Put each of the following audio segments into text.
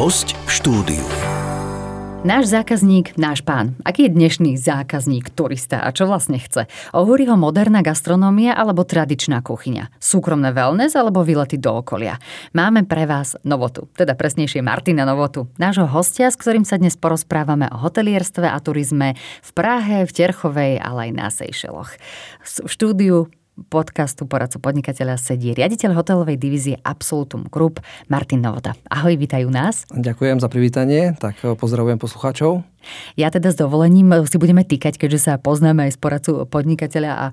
Hosť v štúdiu. Náš zákazník, náš pán. Aký je dnešný zákazník turista a čo vlastne chce? Ohúri ho moderná gastronómia alebo tradičná kuchyňa? Súkromné wellness alebo výlety do okolia? Máme pre vás Novotu, teda presnejšie Martina Novotu, nášho hostia, s ktorým sa dnes porozprávame o hotelierstve a turizme v Prahe, v Terchovej, ale aj na Seycheloch. V štúdiu podcastu Poradcu podnikateľa sedí riaditeľ hotelovej divízie Absolutum Group Martin Novota. Ahoj, vítajú nás. Ďakujem za privítanie, tak pozdravujem poslucháčov. Ja teda s dovolením si budeme týkať, keďže sa poznáme aj z Poradcu podnikateľa a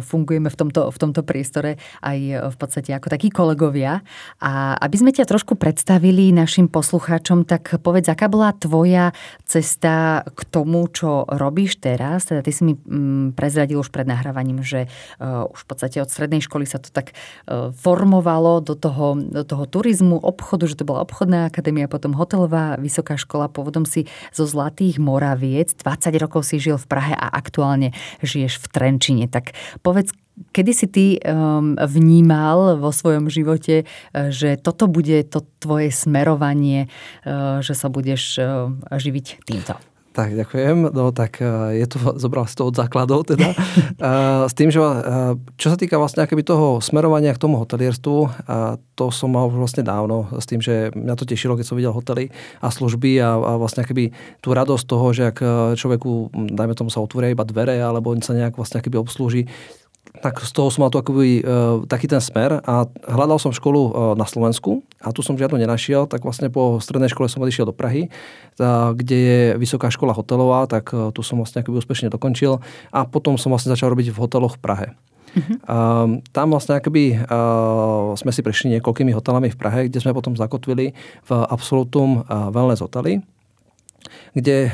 fungujeme v tomto priestore aj v podstate ako takí kolegovia. A aby sme ťa trošku predstavili našim poslucháčom, tak povedz, aká bola tvoja cesta k tomu, čo robíš teraz? Teda ty si mi prezradil už pred nahrávaním, že už v podstate od strednej školy sa to tak formovalo do toho turizmu, obchodu, že to bola obchodná akadémia, potom hotelová vysoká škola. Pôvodom si zo Zlatých Moraviec, 20 rokov si žil v Prahe a aktuálne žiješ v Trenčine. Tak povedz, kedy si ty vnímal vo svojom živote, že toto bude to tvoje smerovanie, že sa budeš živiť týmto? Tak, ďakujem. No, tak zobral si to od základov teda. S tým, že čo sa týka vlastne akoby toho smerovania k tomu hotelierstvu, to som mal vlastne dávno s tým, že mňa to tešilo, keď som videl hotely a služby a vlastne akoby tú radosť toho, že ak človeku, dajme tomu, sa otvoria iba dvere, alebo on sa nejak vlastne akoby obslúži, tak z toho som mal to akoby taký ten smer a hľadal som školu na Slovensku a tu som žiadnu nenašiel, tak vlastne po strednej škole som odišiel do Prahy, kde je vysoká škola hotelová, tak tu som vlastne akoby úspešne dokončil a potom som vlastne začal robiť v hoteloch v Prahe. Tam vlastne akoby sme si prešli niekoľkými hotelami v Prahe, kde sme potom zakotvili v Absolutum wellness hotely, kde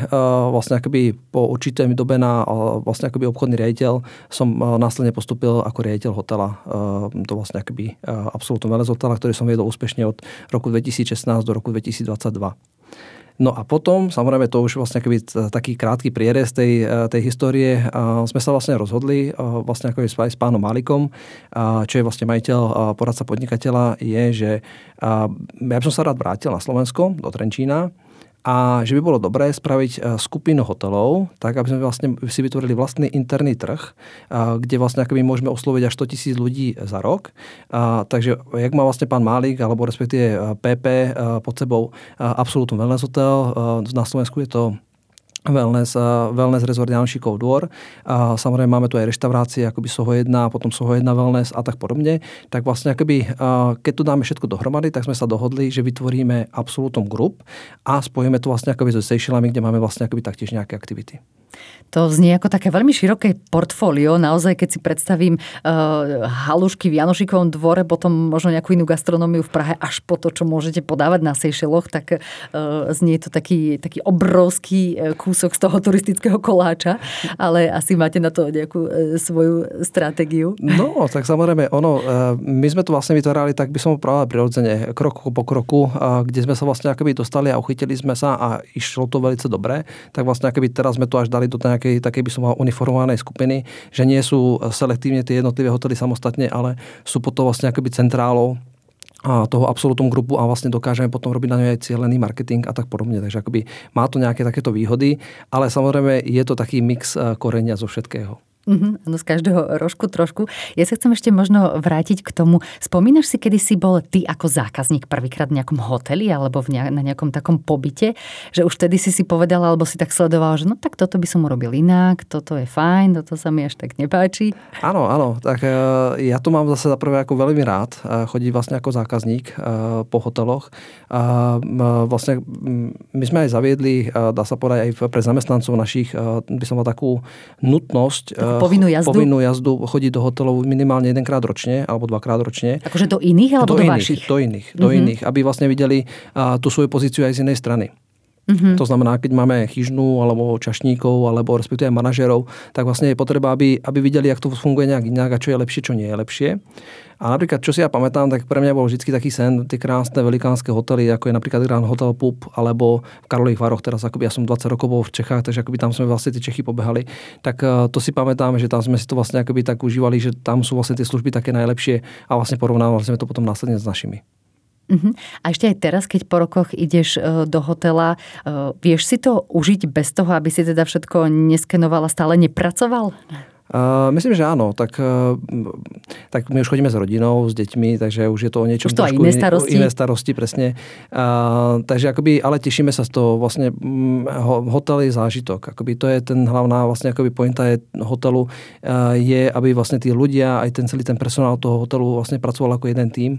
vlastne akoby po určitej dobe na vlastne akoby obchodný riaditeľ som následne postúpil ako riaditeľ hotela do vlastne akoby Absolutum wellness hotela, ktorý som viedol úspešne od roku 2016 do roku 2022. No a potom, samozrejme, to už vlastne akoby taký krátky prierez tej histórie, sme sa vlastne rozhodli vlastne akoby s pánom Málikom, čo je vlastne majiteľ Poradca podnikateľa, je, že ja by som sa rád vrátil na Slovensko, do Trenčína, a že by bolo dobré spraviť skupinu hotelov, tak aby sme vlastne si vytvorili vlastný interný trh, kde vlastne akoby môžeme osloviť až 100 000 ľudí za rok. Takže jak má vlastne pán Málik, alebo respektíve PP pod sebou Absolutum wellness hotel, na Slovensku je to wellness rezort Jánošíkov dvor. Samozrejme máme tu aj reštaurácie akoby Soho 1, potom Soho 1 wellness a tak podobne. Tak vlastne akoby, keď tu dáme všetko dohromady, tak sme sa dohodli, že vytvoríme Absolutum Group a spojíme to vlastne akoby so Seychellami, kde máme vlastne akoby taktiež nejaké aktivity. To znie ako také veľmi široké portfólio. Naozaj, keď si predstavím halušky v Jánošíkovom dvore, potom možno nejakú inú gastronómiu v Prahe, až po to, čo môžete podávať na Seychelloch, tak znie to taký obrovský kúsok z toho turistického koláča. Ale asi máte na to nejakú svoju stratégiu. No, tak samozrejme, my sme to vlastne vytvárali, tak by som práve prirodzene, krok po kroku, kde sme sa vlastne akoby dostali a uchytili sme sa a išlo to veľmi dobre. Tak vlastne akoby teraz sme to až dali do nejakej takej, by som mal, uniformovanej skupiny, že nie sú selektívne tie jednotlivé hotely samostatne, ale sú potom vlastne akoby centrálou toho Absolutum Groupu a vlastne dokážeme potom robiť na ňu aj cielený marketing a tak podobne. Takže akoby má to nejaké takéto výhody, ale samozrejme je to taký mix korenia zo všetkého. No z každého rožku trošku. Ja sa chcem ešte možno vrátiť k tomu. Spomínaš si, kedy si bol ty ako zákazník prvýkrát v nejakom hoteli alebo na nejakom takom pobyte, že už vtedy si si povedal alebo si tak sledoval, že no tak toto by som urobil inak, toto je fajn, toto sa mi až tak nepáči. Áno, tak ja to mám zase za prvé ako veľmi rád chodiť vlastne ako zákazník po hoteloch. Vlastne my sme aj zaviedli, dá sa povedať, aj pre zamestnancov našich, by som mal takú nutnosť, povinnú jazdu chodiť do hotelov minimálne jedenkrát ročne alebo dvakrát ročne. Akože do iných alebo do vašich? Do iných, aby vlastne videli tú svoju pozíciu aj z inej strany. To znamená, keď máme chyžnú alebo čašníkov alebo respektíve manažerov, tak vlastne je potreba, aby videli, jak to funguje nejak inak a čo je lepšie, čo nie je lepšie. A napríklad, čo si ja pamätám, tak pre mňa bol vždycky taký sen, tie krásne velikánske hotely, ako je napríklad Grand Hotel Pupp, alebo v Karlových Varoch teraz, akoby ja som 20 rokov bol v Čechách, takže akoby tam sme vlastne tie Čechy pobehali. Tak to si pamätám, že tam sme si to vlastne akoby tak užívali, že tam sú vlastne tie služby také najlepšie a vlastne porovnávali sme to potom následne s našimi. Uh-huh. A ešte aj teraz, keď po rokoch ideš do hotela, vieš si to užiť bez toho, aby si teda všetko neskenoval a stále nepracoval? Myslím, že áno. Tak my už chodíme s rodinou, s deťmi, takže už je to o niečom trošku iné starosti, presne. Takže akoby, ale tešíme sa z toho vlastne hotel je zážitok. Akoby to je ten hlavná vlastne akoby pointa je hotelu je, aby vlastne tí ľudia, aj ten celý ten personál toho hotelu vlastne pracoval ako jeden tím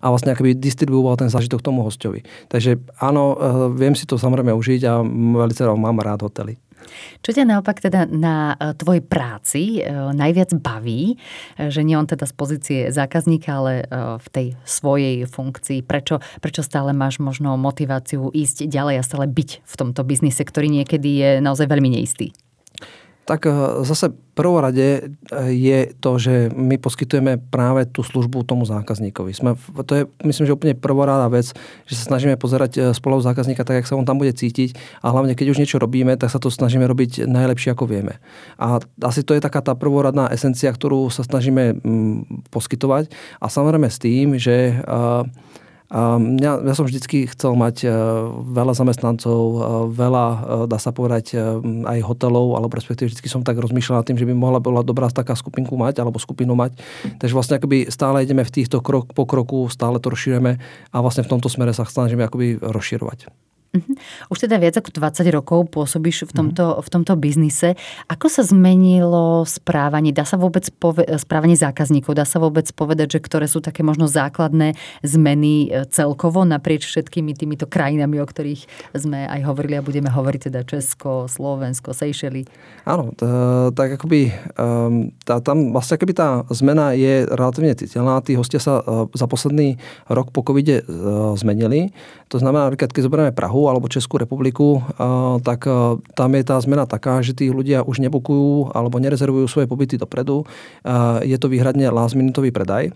a vlastne akoby distribuoval ten zážitok tomu hostovi. Takže áno, viem si to samozrejme užiť a veľmi mám rád hotely. Čo ťa naopak teda na tvojej práci najviac baví? Že nie on teda z pozície zákazníka, ale v tej svojej funkcii. Prečo stále máš možno motiváciu ísť ďalej a stále byť v tomto biznise, ktorý niekedy je naozaj veľmi neistý? Tak zase prvorade je to, že my poskytujeme práve tú službu tomu zákazníkovi. To je, myslím, že úplne prvorada vec, že sa snažíme pozerať spolu zákazníka tak, jak sa on tam bude cítiť a hlavne, keď už niečo robíme, tak sa to snažíme robiť najlepšie, ako vieme. A asi to je taká tá prvoradná esencia, ktorú sa snažíme poskytovať a samozrejme s tým, že... Ja som vždycky chcel mať veľa zamestnancov, veľa, dá sa povedať, aj hotelov, alebo respektíve vždycky som tak rozmýšľal nad tým, že by mohla bola dobrá taká skupinu mať. Takže vlastne akoby stále ideme v týchto krok po kroku, stále to rozšírujeme a vlastne v tomto smere sa snažíme akoby rozširovať. Už teda viac ako 20 rokov pôsobíš v tomto biznise. Ako sa zmenilo správanie? Dá sa vôbec správanie zákazníkov? Dá sa vôbec povedať, že ktoré sú také možno základné zmeny celkovo naprieč všetkými týmito krajinami, o ktorých sme aj hovorili a budeme hovoriť, teda Česko, Slovensko, Seychely? Áno, tak akoby tam vlastne akoby tá zmena je relatívne citeľná. Tí hostia sa za posledný rok po covide zmenili. To znamená, keď zoberieme Prahu alebo Českú republiku, tak tam je tá zmena taká, že tí ľudia už nebukujú alebo nerezervujú svoje pobyty dopredu. Je to výhradne last minutový predaj.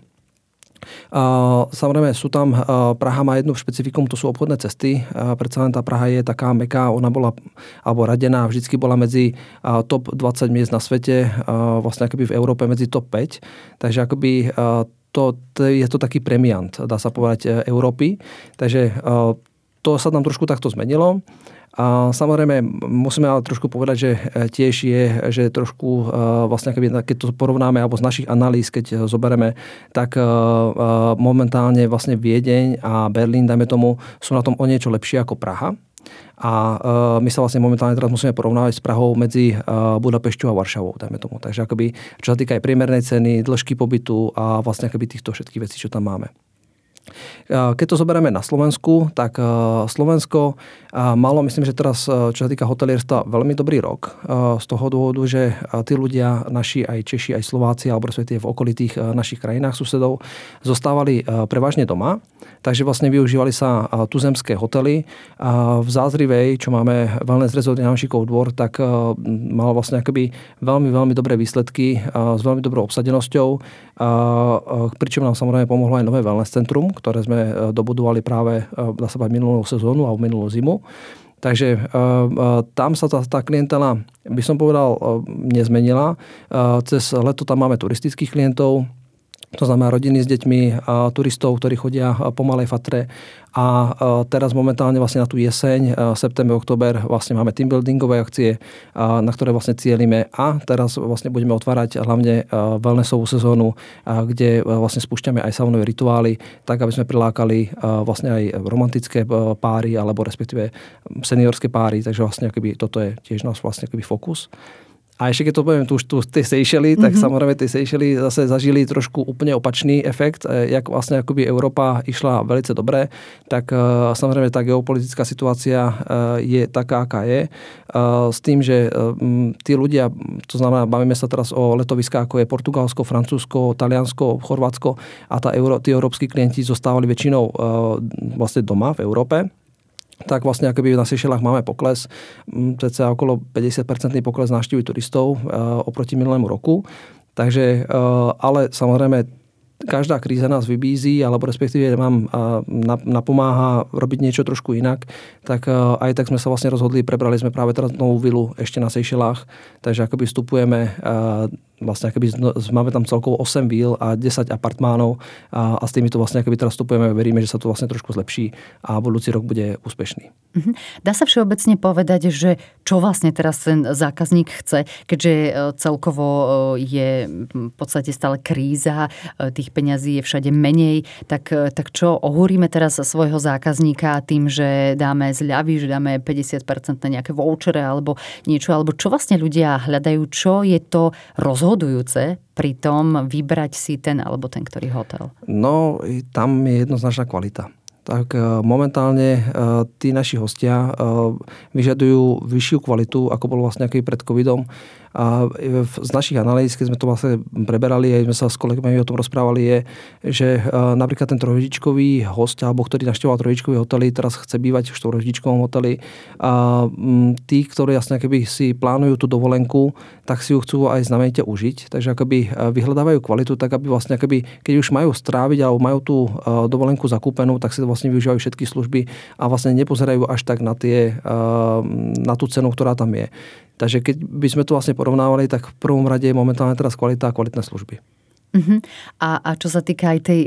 Samozrejme sú tam, Praha má jedno špecifikum, to sú obchodné cesty. Predsa len tá Praha je taká meká, ona bola alebo radená, vždycky bola medzi top 20 miest na svete, vlastne akoby v Európe medzi top 5. Takže akoby je to taký premiant, dá sa povedať, Európy. Takže to sa tam trošku takto zmenilo. A samozrejme, musíme ale trošku povedať, že tiež je, že trošku vlastne, keď to porovnáme alebo z našich analýz, keď zobereme, tak momentálne vlastne Viedeň a Berlín, dajme tomu, sú na tom o niečo lepšie ako Praha. A my sa vlastne momentálne teraz musíme porovnávať s Prahou medzi Budapešťou a Varšavou, dajme tomu. Takže akoby, čo sa týka aj priemernej ceny, dĺžky pobytu a vlastne akoby týchto všetkých vecí, čo tam máme. Keď to zoberieme na Slovensku, tak Slovensko malo, myslím, že teraz, čo sa týka hotelierstva, veľmi dobrý rok. Z toho dôvodu, že tí ľudia, naši aj Češi, aj Slováci, alebo v okolitých našich krajinách susedov, zostávali prevažne doma. Takže vlastne využívali sa tuzemské hotely. V Zázrivej, čo máme wellness resort Jánošíkov dvor, tak mal vlastne akoby veľmi, veľmi dobré výsledky s veľmi dobrou obsadenosťou. Pričom nám samozrejme pomohlo aj nové wellness centrum, ktoré sme dobudovali práve minulú sezónu a minulú zimu. Takže tam sa tá klientela, by som povedal, nezmenila. Cez leto tam máme turistických klientov, to znamená rodiny s deťmi, turistov, ktorí chodia po Malej Fatre. A teraz momentálne vlastne na tú jeseň, september, október, vlastne máme teambuildingové akcie, na ktoré vlastne cielime. A teraz vlastne budeme otvárať hlavne wellnessovú sezónu, kde vlastne spúšťame aj saunové rituály, tak aby sme prilákali vlastne aj romantické páry, alebo respektíve seniorské páry. Takže vlastne akoby toto je tiež náš vlastne akoby fokus. A ešte keď to poviem, tu tie Seychely, tak samozrejme tie Seychely zase zažili trošku úplne opačný efekt. Jak vlastne akoby Európa išla velice dobre, tak samozrejme tá geopolitická situácia je taká, aká je. S tým, že tí ľudia, to znamená, bavíme sa teraz o letoviskách, ako je Portugalsko, Francúzsko, Taliansko, Chorvátsko a tí európski klienti zostávali väčšinou vlastne doma v Európe. Tak vlastne akoby na Seychellách máme pokles, cca okolo 50% pokles návštevy turistov oproti minulému roku. Takže, ale samozrejme, každá kríza nás vybízí, alebo respektíve nám napomáha robiť niečo trošku inak, tak aj tak sme sa vlastne rozhodli, prebrali sme práve teraz novú vilu ešte na Seychellách, takže akoby vstupujeme vlastne akoby máme tam celkovo 8 víl a 10 apartmánov a s týmito vlastne akoby teraz vstupujeme a veríme, že sa to vlastne trošku zlepší a budúci rok bude úspešný. Dá sa všeobecne povedať, že čo vlastne teraz ten zákazník chce, keďže celkovo je v podstate stále kríza, tých peňazí je všade menej, tak čo ohúrime teraz svojho zákazníka tým, že dáme zľavy, že dáme 50% na nejaké vouchere alebo niečo, alebo čo vlastne ľudia hľadajú, čo je to rozhodujúce pri tom vybrať si ten alebo ten ktorý hotel? No, tam je jednoznačná kvalita. Tak momentálne tí naši hostia vyžadujú vyššiu kvalitu, ako bolo vlastne nejaký pred covidom. A z našich analýz, keď sme to vlastne preberali, aj sme sa s kolegami o tom rozprávali, je, že napríklad ten trojhviezdičkový host, alebo ktorý navštevoval trojhviezdičkové hotely, teraz chce bývať v štvorhviezdičkovom hoteli. A tí, ktorí jasne keby si plánujú tú dovolenku, tak si ju chcú aj znamenite užiť. Takže akoby vyhľadávajú kvalitu, tak aby vlastne keby, keď už majú stráviť alebo majú tú dovolenku zakúpenú, tak si vlastne využívajú všetky služby a vlastne nepozerajú až tak na tú cenu, ktorá tam je. Takže keď by sme to vlastne porovnávali, tak v prvom rade je momentálne teraz kvalita a kvalitné služby. Uh-huh. A čo sa týka aj tej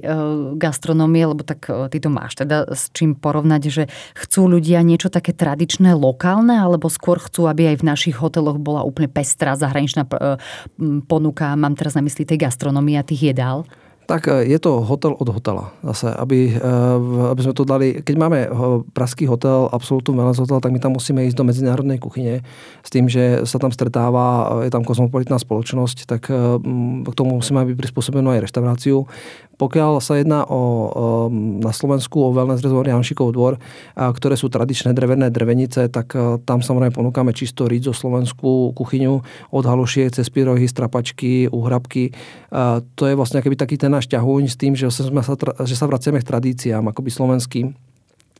gastronómie, lebo tak ty to máš teda s čím porovnať, že chcú ľudia niečo také tradičné, lokálne, alebo skôr chcú, aby aj v našich hoteloch bola úplne pestrá zahraničná ponuka, mám teraz na mysli tej gastronómie a tých jedál? Tak je to hotel od hotela. Zase, aby sme to dali... Keď máme pražský hotel, Absolutum Wellness hotel, tak my tam musíme ísť do medzinárodnej kuchyne s tým, že sa tam stretáva, je tam kozmopolitná spoločnosť, tak k tomu musíme byť prispôsobenú aj reštauráciu. Pokiaľ sa jedná na Slovensku o wellness rezort Jánošíkov dvor, ktoré sú tradičné drevené drevenice, tak tam samozrejme ponúkame čisto rídzo slovenskú kuchyňu od halušie cez pyrohy, strapačky, uhrabky. To je vlastne akoby taký ten náš ťahuň s tým, že sa vraciame k tradíciám akoby slovenským.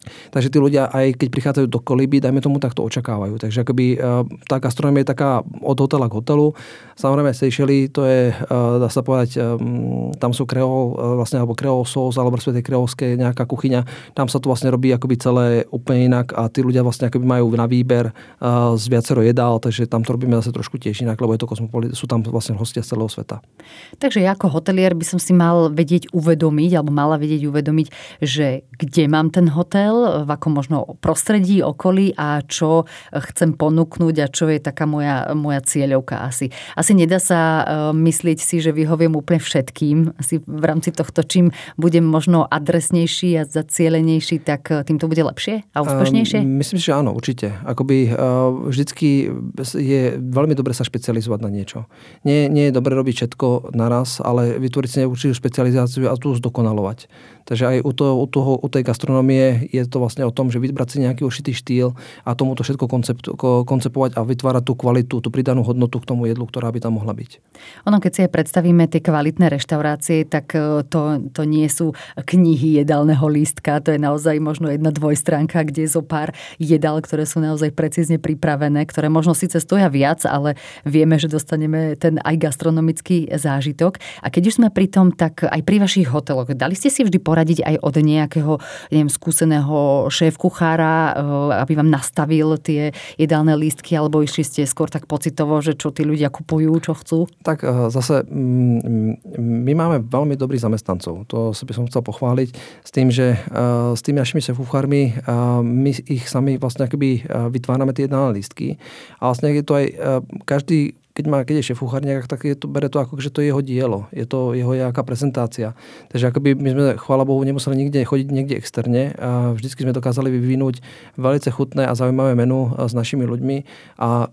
Takže tí ľudia, aj keď prichádzajú do koliby, dajme tomu, tak to očakávajú. Takže akoby tá gastronomia je taká od hotela k hotelu. Samozrejme Seychely, to je, dá sa povedať, tam sú kreol sós, alebo v tej kreolskej nejaká kuchyňa. Tam sa to vlastne robí akoby celé úplne inak a tí ľudia vlastne akoby majú na výber z viacero jedál, takže tam to robíme zase trošku tiež inak, lebo je to sú tam vlastne hostia z celého sveta. Takže ja ako hotelier by som si mala vedieť uvedomiť, že kde mám ten hotel, v akom možno prostredí, okolí a čo chcem ponúknuť a čo je taká moja cieľovka asi. Asi nedá sa myslieť si, že vyhoviem úplne všetkým. Asi v rámci tohto, čím budem možno adresnejší a zacielenejší, tak tým to bude lepšie a úspešnejšie? Myslím, že áno, určite. Akoby vždycky je veľmi dobre sa špecializovať na niečo. Nie je dobre robiť všetko naraz, ale vytvoriť si určitú špecializáciu a tu zdokonalovať. Takže aj u tej gastronomie je to vlastne o tom, že vybrať si nejaký určitý štýl a tomu to všetko koncepovať a vytvárať tú kvalitu, tú pridanú hodnotu k tomu jedlu, ktorá by tam mohla byť. Ono, keď si aj predstavíme tie kvalitné reštaurácie, tak to nie sú knihy jedálneho lístka, to je naozaj možno jedna dvojstránka, kde je zo pár jedál, ktoré sú naozaj precízne pripravené, ktoré možno síce stoja viac, ale vieme, že dostaneme ten aj gastronomický zážitok. A keď už sme pri tom, tak aj pri vašich hoteloch, dali ste si vždy poradiť aj od nejakého, skúseného šéf-kuchára, aby vám nastavil tie jedálne lístky, alebo išli ste skôr tak pocitovo, že čo tí ľudia kupujú, čo chcú? Tak zase my máme veľmi dobrých zamestnancov. To by som chcel pochváliť s tým, že s tými našimi šéf-kuchármi my ich sami vlastne akoby vytvárame tie jedálne lístky. A vlastne je to aj každý keď je šéf kuchár, tak bere to ako, že to je jeho dielo. Je to jeho nejaká prezentácia. Takže akoby my sme, chvála Bohu, nemuseli chodiť niekde externe. Vždycky sme dokázali vyvinúť veľmi chutné a zaujímavé menu s našimi ľuďmi a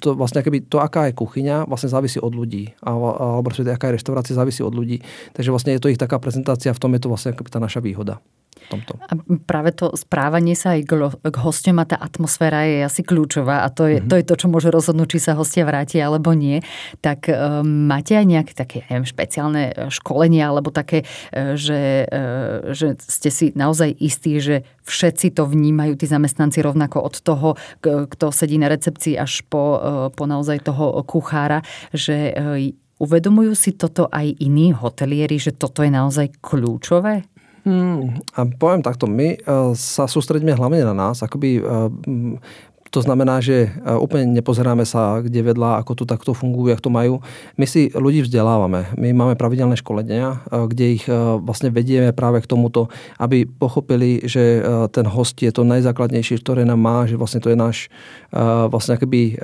to vlastne akoby to, aká je kuchyňa, vlastne závisí od ľudí. Alebo aká je reštaurácia, závisí od ľudí. Takže vlastne je to ich taká prezentácia, v tom je to vlastne akoby tá naša výhoda. A práve to správanie sa aj k hostom a tá atmosféra je asi kľúčová a to je to, čo môže rozhodnúť, či sa hostia vrátia alebo nie. Tak máte aj nejaké také špeciálne školenia alebo také, že ste si naozaj istí, že všetci to vnímajú, tí zamestnanci rovnako od toho, kto sedí na recepcii až po naozaj toho kuchára, že uvedomujú si toto aj iní hotelieri, že toto je naozaj kľúčové? A poviem takto, my sa sústredíme hlavne na nás, akoby To znamená, že úplne nepozeráme sa, kde vedľa, ako to takto funguje, ako to majú. My si ľudí vzdelávame. My máme pravidelné školenia, kde ich vlastne vedieme práve k tomuto, aby pochopili, že ten host je to najzákladnejšie, ktoré nám má, že vlastne to je náš vlastne akoby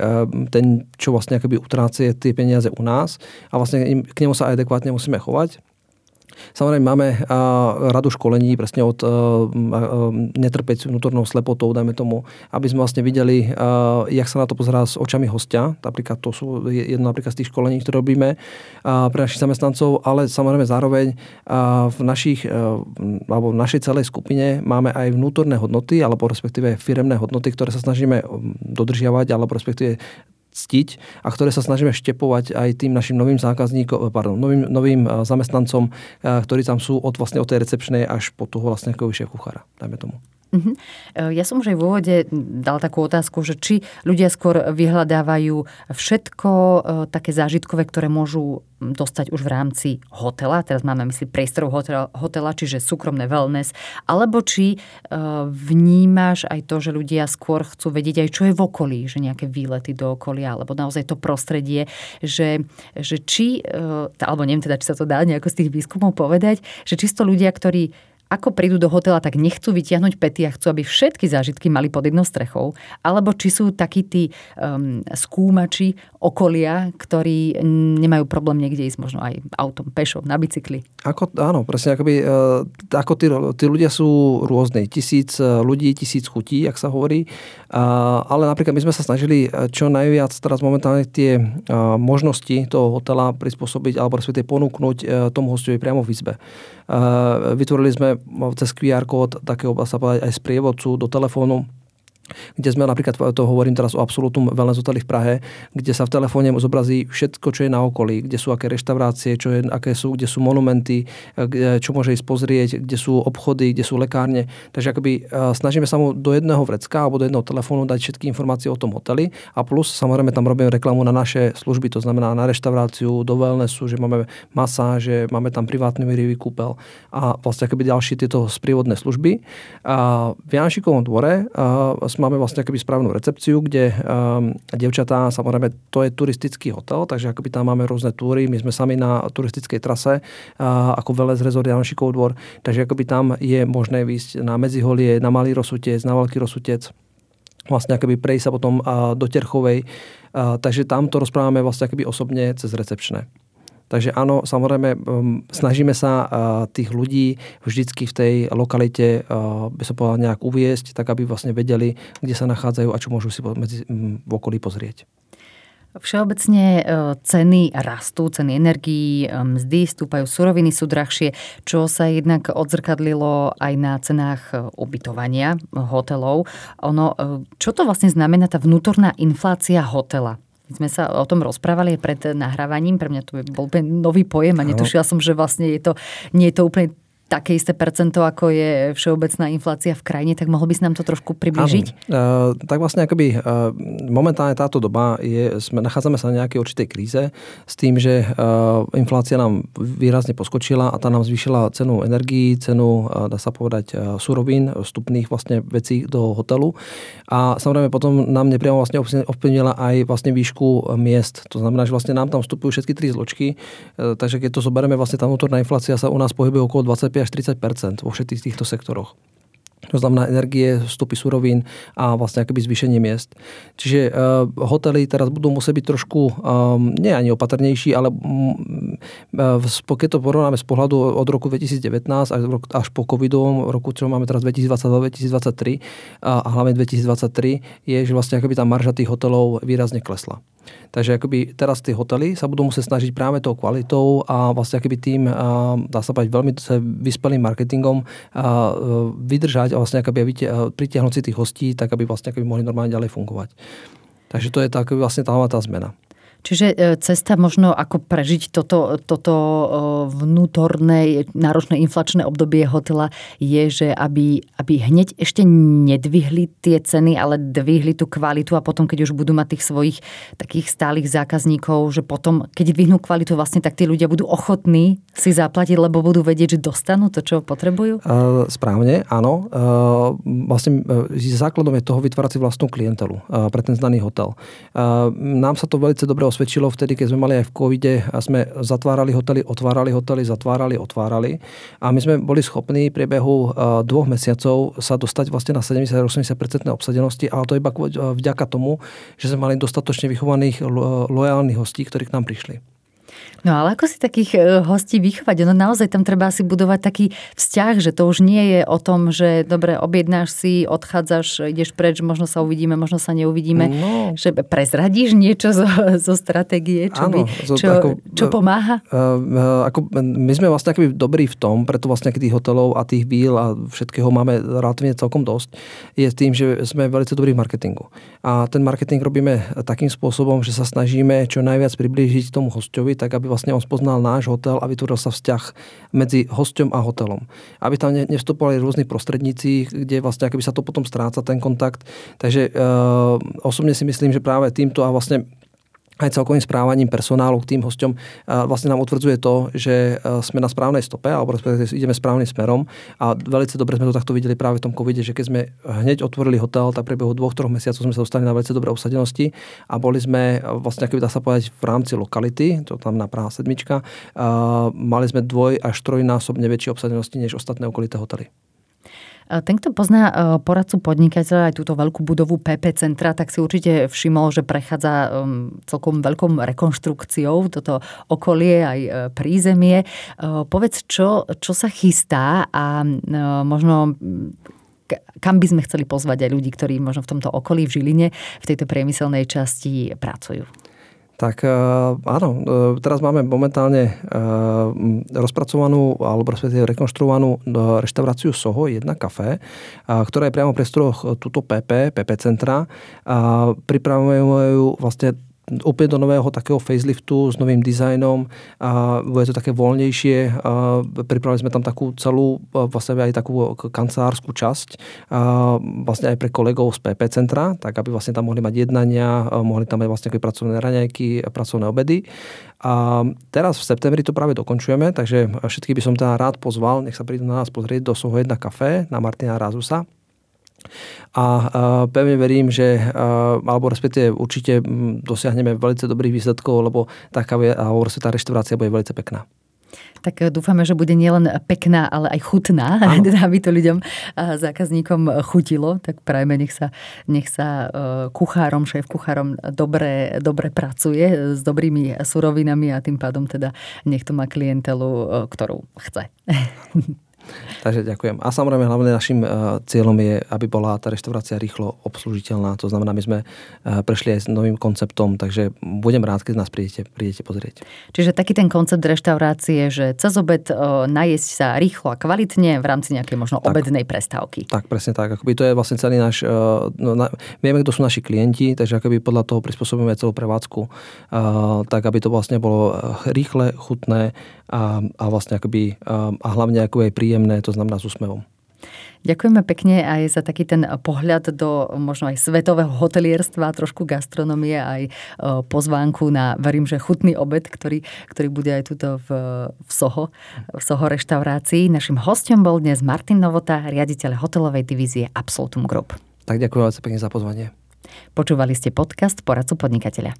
ten, čo vlastne akoby utrácie tie peniaze u nás a vlastne k nemu sa adekvátne musíme chovať. Samozrejme máme radu školení presne od netrpieť vnútornou slepotou, dajme tomu, aby sme vlastne videli, jak sa na to pozerá s očami hostia. Napríklad to sú jedno napríklad z tých školení, ktoré robíme pre našich zamestnancov, ale samozrejme zároveň v našich, alebo v našej celej skupine máme aj vnútorné hodnoty, alebo respektíve firemné hodnoty, ktoré sa snažíme dodržiavať, alebo respektíve ctiť a ktoré sa snažíme štepovať aj tým našim novým zákazníkom, novým zamestnancom, ktorí tam sú vlastne od tej recepčnej až po toho vlastne šéf kuchára, dajme tomu. Ja som už aj v úvode dal takú otázku, že či ľudia skôr vyhľadávajú všetko také zážitkové, ktoré môžu dostať už v rámci hotela, teraz máme mysli priestorov hotela, čiže súkromné wellness, alebo či vnímaš aj to, že ľudia skôr chcú vedieť aj čo je v okolí, že nejaké výlety do okolia, alebo naozaj to prostredie, že či, alebo neviem teda, či sa to dá nejako z tých výskumov povedať, že čisto ľudia, ktorí ako prídu do hotela, tak nechcú vytiahnuť pety a chcú, aby všetky zážitky mali pod jednou strechou. Alebo či sú takí tí skúmači okolia, ktorí nemajú problém niekde ísť možno aj autom, pešom, na bicykli. Áno, presne. Ako tí ľudia sú rôzne. 1000 ľudí, 1000 chutí, jak sa hovorí. Ale napríklad my sme sa snažili čo najviac teraz momentálne tie možnosti toho hotela prispôsobiť alebo respektive ponúknuť tomu hostovi priamo v izbe. Vytvorili sme cez QR kód takého aj sprievodcu do telefónu, kde sme napríklad, to hovorím teraz o Absolutum Wellness hoteli v Prahe, kde sa v telefóne zobrazí všetko, čo je na okolí, kde sú aké reštaurácie, čo je, aké sú, kde sú monumenty, čo môže ísť pozrieť, kde sú obchody, kde sú lekárne. Takže akoby snažíme sa mu do jedného vrecka alebo do jedného telefónu dať všetky informácie o tom hoteli a plus samozrejme tam robíme reklamu na naše služby, to znamená na reštauráciu, do wellnessu, že máme masáže, máme tam privátny výrivý kúpel a vlastne akoby ďalšie tieto sprievodné služby. V Jánošíkovom dvore máme vlastne akoby správnu recepciu, kde dievčatá, samozrejme, to je turistický hotel, takže akoby tam máme rôzne túry, my sme sami na turistickej trase, ako wellness resort Jánošíkov dvor, takže akoby tam je možné ísť na Medziholie, na Malý Rosutec, na Veľký Rosutec, vlastne akoby prejsť sa potom do Terchovej, takže tam to rozprávame vlastne akoby osobne cez recepčné. Takže áno, samozrejme, snažíme sa tých ľudí vždycky v tej lokalite, by som povedal, nejak uviesť, tak aby vlastne vedeli, kde sa nachádzajú a čo môžu si v okolí pozrieť. Všeobecne ceny rastú, ceny energií, mzdy stúpajú, suroviny sú drahšie, čo sa jednak odzrkadlilo aj na cenách ubytovania hotelov. Ono, čo to vlastne znamená tá vnútorná inflácia hotela? My sme sa o tom rozprávali pred nahrávaním. Pre mňa to bol nový pojem a netušila som, že vlastne nie je to úplne také isté percento, ako je všeobecná inflácia v krajine, tak mohol by si nám to trošku približiť? Áno. Tak vlastne akoby momentálne táto doba nachádzame sa na nejakej určitej kríze s tým, že inflácia nám výrazne poskočila a tá nám zvýšila cenu energií, cenu, dá sa povedať, surovín, vstupných vlastne vecí do hotelu a samozrejme potom nám nepriamo vlastne ovplyvnila aj vlastne výšku miest. To znamená, že vlastne nám tam vstupujú všetky tri zložky, takže keď to zoberieme, vlastne tá vnútorná inflácia sa u nás pohybuje okolo 25-30% vo všetkých týchto sektoroch. To znamená energie, vstupy surovín a vlastne akoby zvýšenie miest. Čiže hotely teraz budú musieť byť trošku, nie ani opatrnejší, ale keď to porovnáme z pohľadu od roku 2019 až po covidovom roku, čo máme teraz 2022-2023 a hlavne 2023, je, že vlastne akoby tá marža tých hotelov výrazne klesla. Takže akoby teraz tie hotely sa budú musieť snažiť práve tou kvalitou a vlastne akoby tým, dá sa povedať, veľmi vyspelým marketingom vydržať a vlastne akoby pritiahnuť si tých hostí, tak aby vlastne akoby mohli normálne ďalej fungovať. Takže to je tá vlastne tá zmena. Čiže cesta možno ako prežiť toto vnútorné náročné inflačné obdobie hotela je, že aby hneď ešte nedvihli tie ceny, ale dvihli tú kvalitu a potom, keď už budú mať tých svojich takých stálych zákazníkov, že potom, keď dvihnú kvalitu vlastne, tak tí ľudia budú ochotní si zaplatiť, lebo budú vedieť, že dostanú to, čo potrebujú? Správne, áno. Vlastne základom je toho vytvárať si vlastnú klientelu pre ten znaný hotel. Nám sa to veľmi dobre osvedčilo vtedy, keď sme mali aj v covide a sme zatvárali hotely, otvárali. A my sme boli schopní v priebehu 2 mesiacov sa dostať vlastne na 70-80% obsadenosti, ale to iba vďaka tomu, že sme mali dostatočne vychovaných lojálnych hostí, ktorí k nám prišli. No ale ako si takých hostí vychovať? No naozaj tam treba asi budovať taký vzťah, že to už nie je o tom, že dobre, objednáš si, odchádzaš, ideš preč, možno sa uvidíme, možno sa neuvidíme. No. Že prezradíš niečo zo stratégie, čo pomáha? My sme vlastne dobrí v tom, preto vlastne tých hotelov a tých víl a všetkého máme relatívne celkom dosť, je tým, že sme veľmi dobrí v marketingu. A ten marketing robíme takým spôsobom, že sa snažíme čo najviac priblížiť tomu hostovi, tak aby vlastne on spoznal náš hotel a vytvoril sa vzťah medzi hosťom a hotelom. Aby tam nevstupovali rôzni prostredníci, kde vlastne akoby sa to potom stráca ten kontakt. Takže osobne si myslím, že práve týmto a vlastne aj celkovým správaním personálu k tým hosťom vlastne nám utvrdzuje to, že sme na správnej stope, alebo ideme správnym smerom a veľmi dobre sme to takto videli práve v tom covide, že keď sme hneď otvorili hotel, tak priebehu 2-3 mesiacov sme sa dostali na veľmi dobré obsadenosti a boli sme vlastne, ako by dá sa povedať, v rámci lokality, to tam na Praha 7, mali sme 2- až 3-násobne väčšie obsadenosti než ostatné okolité hotely. Ten, kto pozná Poradcu podnikateľa aj túto veľkú budovu PP centra, tak si určite všimol, že prechádza celkom veľkou rekonštrukciou toto okolie aj prízemie. Povedz, čo sa chystá a možno kam by sme chceli pozvať aj ľudí, ktorí možno v tomto okolí v Žiline, v tejto priemyselnej časti pracujú? Tak áno, teraz máme momentálne rozpracovanú alebo rekonštruovanú reštauráciu Soho 1 kafé, ktorá je priamo v priestoroch túto PP centra. Pripravujeme ju vlastne úplne do nového takého faceliftu s novým dizajnom a bude to také voľnejšie. Pripravili sme tam takú celú, vlastne aj takú kancelárskú časť vlastne aj pre kolegov z PP centra, tak aby vlastne tam mohli mať jednania, mohli tam mať vlastne pracovné raňajky, pracovné obedy. A teraz v septembri to práve dokončujeme, takže všetkých by som teda rád pozval, nech sa prídu na nás pozrieť do Soho 1 kafé na Martina Rázusa. A pevne verím, že alebo respektíve určite dosiahneme veľmi dobrých výsledkov, lebo tá reštaurácia bude veľmi pekná. Tak dúfame, že bude nielen pekná, ale aj chutná, aby to ľuďom a zákazníkom chutilo. Tak prajme, nech sa kuchárom, šéf-kuchárom dobre pracuje s dobrými surovinami a tým pádom teda nech to má klientelu, ktorú chce. Takže ďakujem. A samozrejme hlavne našim cieľom je, aby bola tá reštaurácia rýchlo obslužiteľná. To znamená, my sme prešli aj s novým konceptom, takže budem rád, keď nás prídete pozrieť. Čiže taký ten koncept reštaurácie, že cez obed najesť sa rýchlo a kvalitne v rámci nejakej možno obednej prestávky. Tak, presne tak. Akoby to je vlastne celý náš... vieme, kto sú naši klienti, takže akoby podľa toho prispôsobíme celú prevádzku, tak aby to vlastne bolo rýchle, chutné a vlastne akoby a hlavne ako aj príjemné, to znamená s úsmevom. Ďakujeme pekne aj za taký ten pohľad do možno aj svetového hotelierstva, trošku gastronomie, aj pozvánku na, verím, že chutný obed, ktorý bude aj tuto v Soho reštaurácii. Našim hosťom bol dnes Martin Novota, riaditeľ hotelovej divízie Absolutum Group. Tak ďakujem pekne za pozvanie. Počúvali ste podcast Poradcu podnikateľa.